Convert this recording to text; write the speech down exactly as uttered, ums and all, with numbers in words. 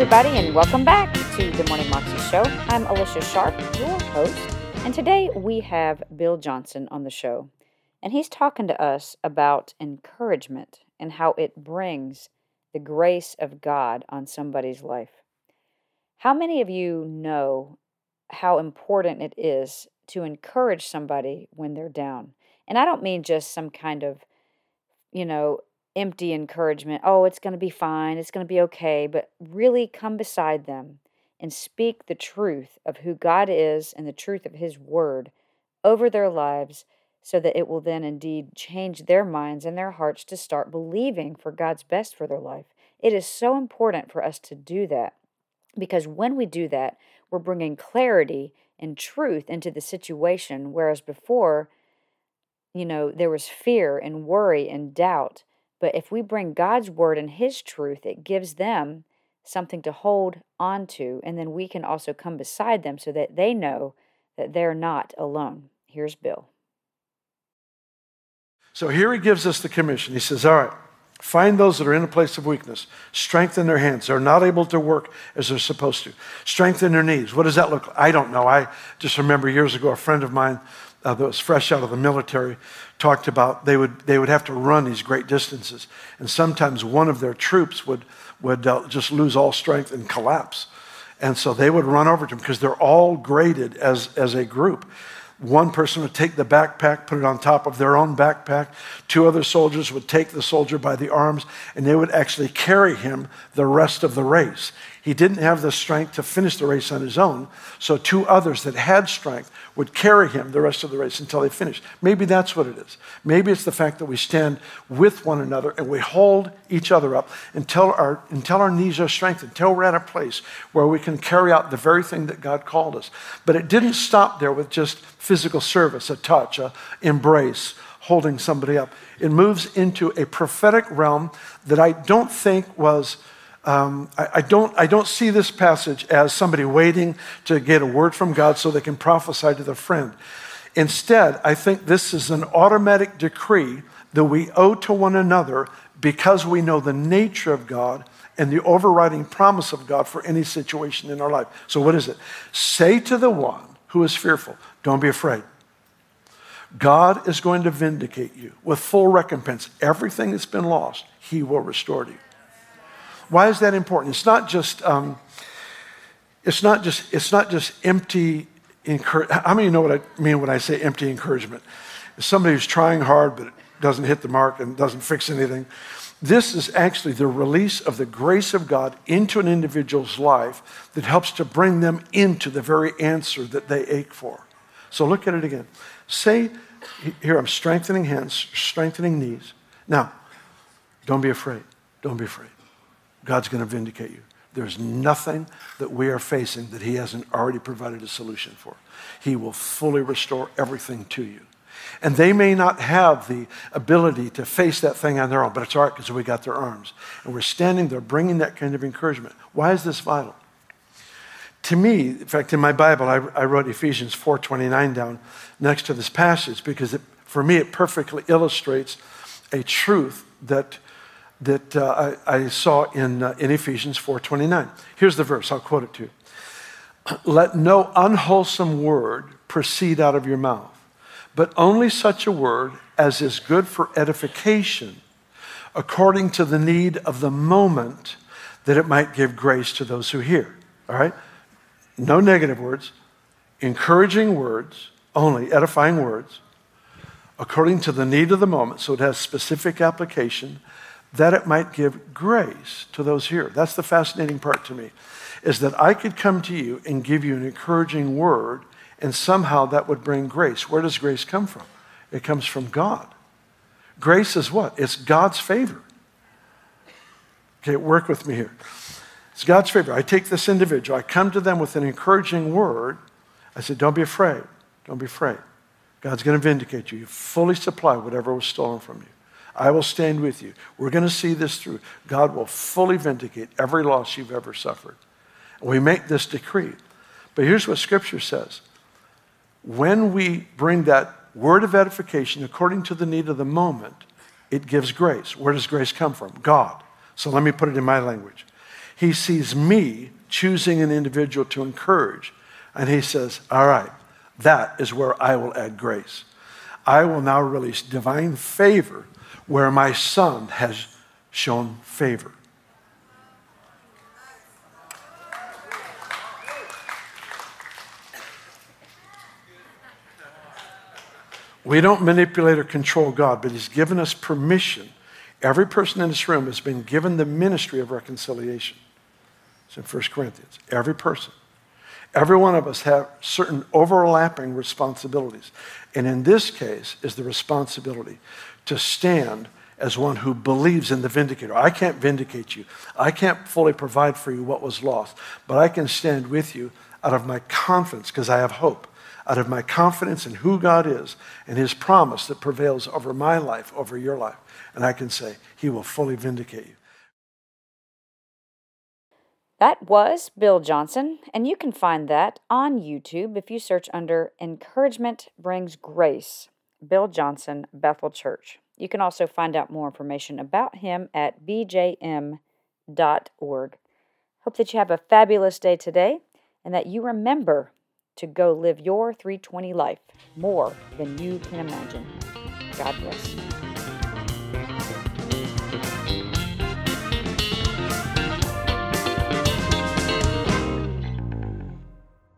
everybody, and welcome back to The Morning Moxie Show. I'm Alicia Sharp, your host, and today we have Bill Johnson on the show. And he's talking to us about encouragement and how it brings the grace of God on somebody's life. How many of you know how important it is to encourage somebody when they're down? And I don't mean just some kind of, you know, empty encouragement, oh, it's going to be fine, it's going to be okay, but really come beside them and speak the truth of who God is and the truth of His Word over their lives so that it will then indeed change their minds and their hearts to start believing for God's best for their life. It is so important for us to do that because when we do that, we're bringing clarity and truth into the situation, whereas before, you know, there was fear and worry and doubt. But if we bring God's Word and His truth, it gives them something to hold on to, and then we can also come beside them so that they know that they're not alone. Here's Bill. So here he gives us the commission. He says, all right, find those that are in a place of weakness. Strengthen their hands. They're not able to work as they're supposed to. Strengthen their knees. What does that look like? I don't know. I just remember years ago, a friend of mine Uh, that was fresh out of the military, talked about they would they would have to run these great distances. And sometimes one of their troops would, would uh, just lose all strength and collapse. And so they would run over to them because they're all graded as, as a group. One person would take the backpack, put it on top of their own backpack. Two other soldiers would take the soldier by the arms, and they would actually carry him the rest of the race. He didn't have the strength to finish the race on his own, so two others that had strength would carry him the rest of the race until they finished. Maybe that's what it is. Maybe it's the fact that we stand with one another and we hold each other up until our, until our knees are strengthened, until we're at a place where we can carry out the very thing that God called us. But it didn't stop there with just physical service, a touch, an embrace, holding somebody up. It moves into a prophetic realm that I don't think was... Um, I, I don't. I don't see this passage as somebody waiting to get a word from God so they can prophesy to their friend. Instead, I think this is an automatic decree that we owe to one another because we know the nature of God and the overriding promise of God for any situation in our life. So, what is it? Say to the one who is fearful, "Don't be afraid. God is going to vindicate you with full recompense. Everything that's been lost, He will restore to you." Why is that important? It's not just, um, it's not just, it's not just empty encouragement. How many of you know what I mean when I say empty encouragement? It's somebody who's trying hard but doesn't hit the mark and doesn't fix anything. This is actually the release of the grace of God into an individual's life that helps to bring them into the very answer that they ache for. So look at it again. Say, here I'm strengthening hands, strengthening knees. Now, don't be afraid. Don't be afraid. God's going to vindicate you. There's nothing that we are facing that He hasn't already provided a solution for. He will fully restore everything to you. And they may not have the ability to face that thing on their own, but it's all right because we got their arms. And we're standing there bringing that kind of encouragement. Why is this vital? To me, in fact, in my Bible, I, I wrote Ephesians four twenty-nine down next to this passage because it, for me it perfectly illustrates a truth that that uh, I, I saw in, uh, in Ephesians four twenty-nine. Here's the verse. I'll quote it to you. Let no unwholesome word proceed out of your mouth, but only such a word as is good for edification according to the need of the moment that it might give grace to those who hear. All right? No negative words, encouraging words, only edifying words, according to the need of the moment, so it has specific application, that it might give grace to those here. That's the fascinating part to me, is that I could come to you and give you an encouraging word, and somehow that would bring grace. Where does grace come from? It comes from God. Grace is what? It's God's favor. Okay, work with me here. It's God's favor. I take this individual. I come to them with an encouraging word. I say, don't be afraid. Don't be afraid. God's going to vindicate you. You fully supply whatever was stolen from you. I will stand with you. We're going to see this through. God will fully vindicate every loss you've ever suffered. We make this decree. But here's what Scripture says. When we bring that word of edification according to the need of the moment, it gives grace. Where does grace come from? God. So let me put it in my language. He sees me choosing an individual to encourage, and he says, all right, that is where I will add grace. I will now release divine favor where my son has shown favor. We don't manipulate or control God, but he's given us permission. Every person in this room has been given the ministry of reconciliation. It's in First Corinthians. Every person. Every one of us have certain overlapping responsibilities. And in this case is the responsibility to stand as one who believes in the vindicator. I can't vindicate you. I can't fully provide for you what was lost. But I can stand with you out of my confidence because I have hope. Out of my confidence in who God is and his promise that prevails over my life, over your life. And I can say, he will fully vindicate you. That was Bill Johnson, and you can find that on YouTube if you search under Encouragement Brings Grace, Bill Johnson, Bethel Church. You can also find out more information about him at b j m dot org. Hope that you have a fabulous day today and that you remember to go live your three twenty life more than you can imagine. God bless.